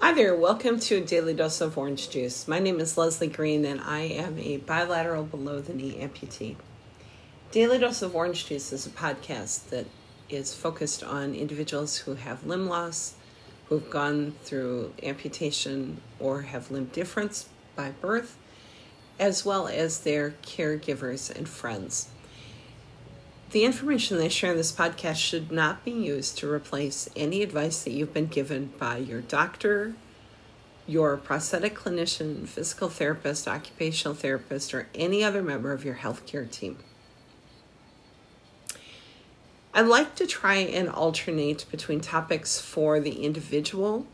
Hi there, welcome to Daily Dose of Orange Juice. My name is Leslie Green and I am a bilateral below-the-knee amputee. Daily Dose of Orange Juice is a podcast that is focused on individuals who have limb loss, who've gone through amputation or have limb difference by birth, as well as their caregivers and friends. The information that I share in this podcast should not be used to replace any advice that you've been given by your doctor, your prosthetic clinician, physical therapist, occupational therapist, or any other member of your healthcare team. I like to try and alternate between topics for the individual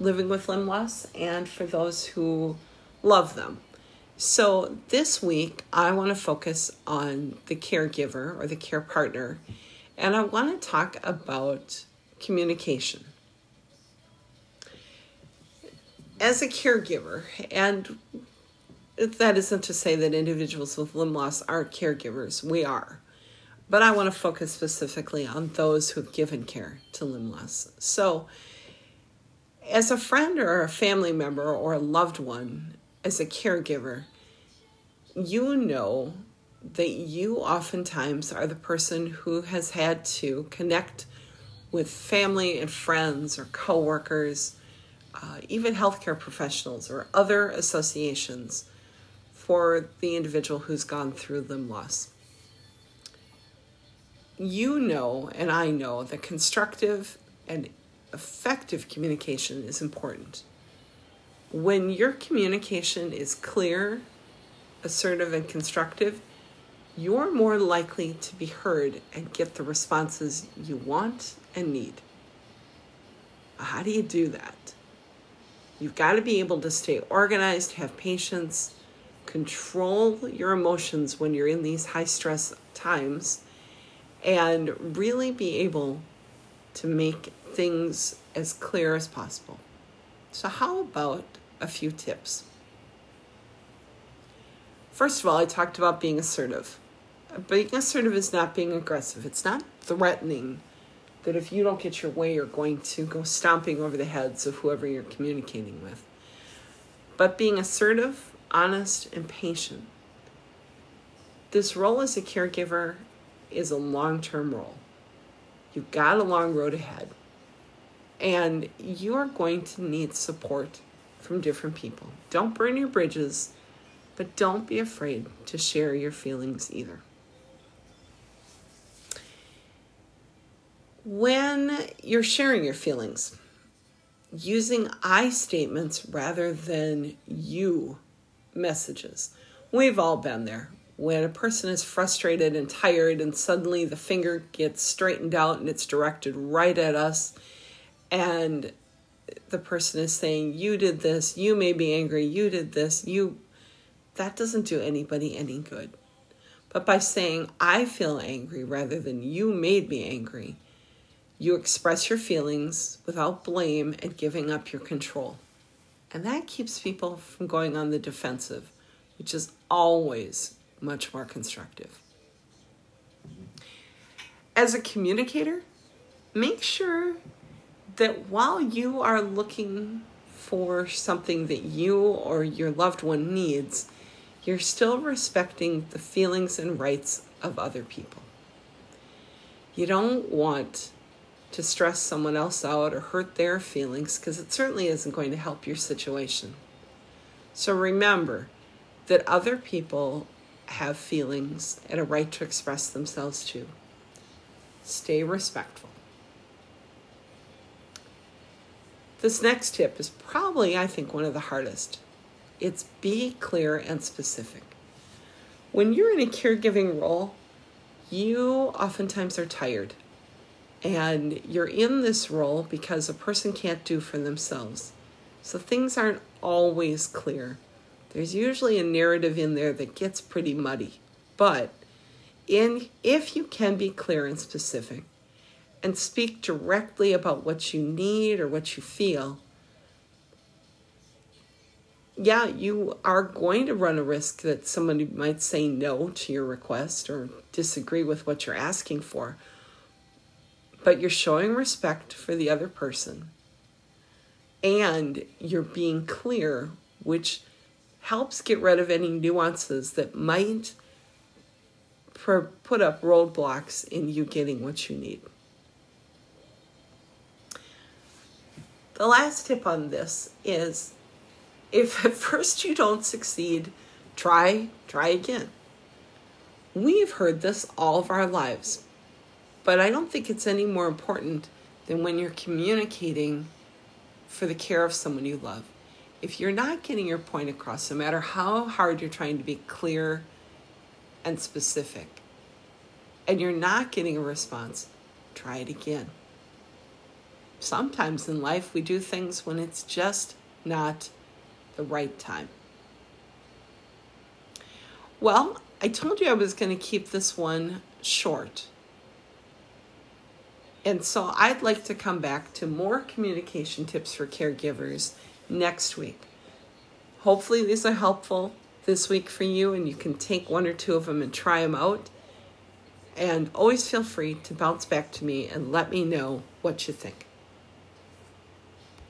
living with limb loss and for those who love them. So this week, I want to focus on the caregiver or the care partner, and I want to talk about communication. As a caregiver, and that isn't to say that individuals with limb loss aren't caregivers, we are, but I want to focus specifically on those who've given care to limb loss. So as a friend or a family member or a loved one, as a caregiver, you know that you oftentimes are the person who has had to connect with family and friends or coworkers, even healthcare professionals or other associations for the individual who's gone through limb loss. You know, and I know, that constructive and effective communication is important. When your communication is clear, assertive, and constructive, you're more likely to be heard and get the responses you want and need. How do you do that? You've got to be able to stay organized, have patience, control your emotions when you're in these high-stress times, and really be able to make things as clear as possible. So how about a few tips? First of all, I talked about being assertive. Being assertive is not being aggressive. It's not threatening that if you don't get your way, you're going to go stomping over the heads of whoever you're communicating with. But being assertive, honest, and patient. This role as a caregiver is a long-term role. You've got a long road ahead. And you are going to need support from different people. Don't burn your bridges, but don't be afraid to share your feelings either. When you're sharing your feelings, using I statements rather than you messages. We've all been there. When a person is frustrated and tired and suddenly the finger gets straightened out and it's directed right at us, and the person is saying, you did this, you may be angry, you did this, that doesn't do anybody any good. But by saying, I feel angry rather than you made me angry, you express your feelings without blame and giving up your control. And that keeps people from going on the defensive, which is always much more constructive. As a communicator, make sure that while you are looking for something that you or your loved one needs, you're still respecting the feelings and rights of other people. You don't want to stress someone else out or hurt their feelings because it certainly isn't going to help your situation. So remember that other people have feelings and a right to express themselves too. Stay respectful. This next tip is probably, I think, one of the hardest. It's be clear and specific. When you're in a caregiving role, you oftentimes are tired. And you're in this role because a person can't do for themselves. So things aren't always clear. There's usually a narrative in there that gets pretty muddy. But if you can be clear and specific, and speak directly about what you need or what you feel, yeah, you are going to run a risk that somebody might say no to your request or disagree with what you're asking for, but you're showing respect for the other person. and you're being clear, which helps get rid of any nuances that might put up roadblocks in you getting what you need. The last tip on this is, if at first you don't succeed, try again. We've heard this all of our lives, but I don't think it's any more important than when you're communicating for the care of someone you love. If you're not getting your point across, no matter how hard you're trying to be clear and specific, and you're not getting a response, try it again. Sometimes in life we do things when it's just not the right time. Well, I told you I was going to keep this one short. And so I'd like to come back to more communication tips for caregivers next week. Hopefully these are helpful this week for you, and you can take one or two of them and try them out. And always feel free to bounce back to me and let me know what you think.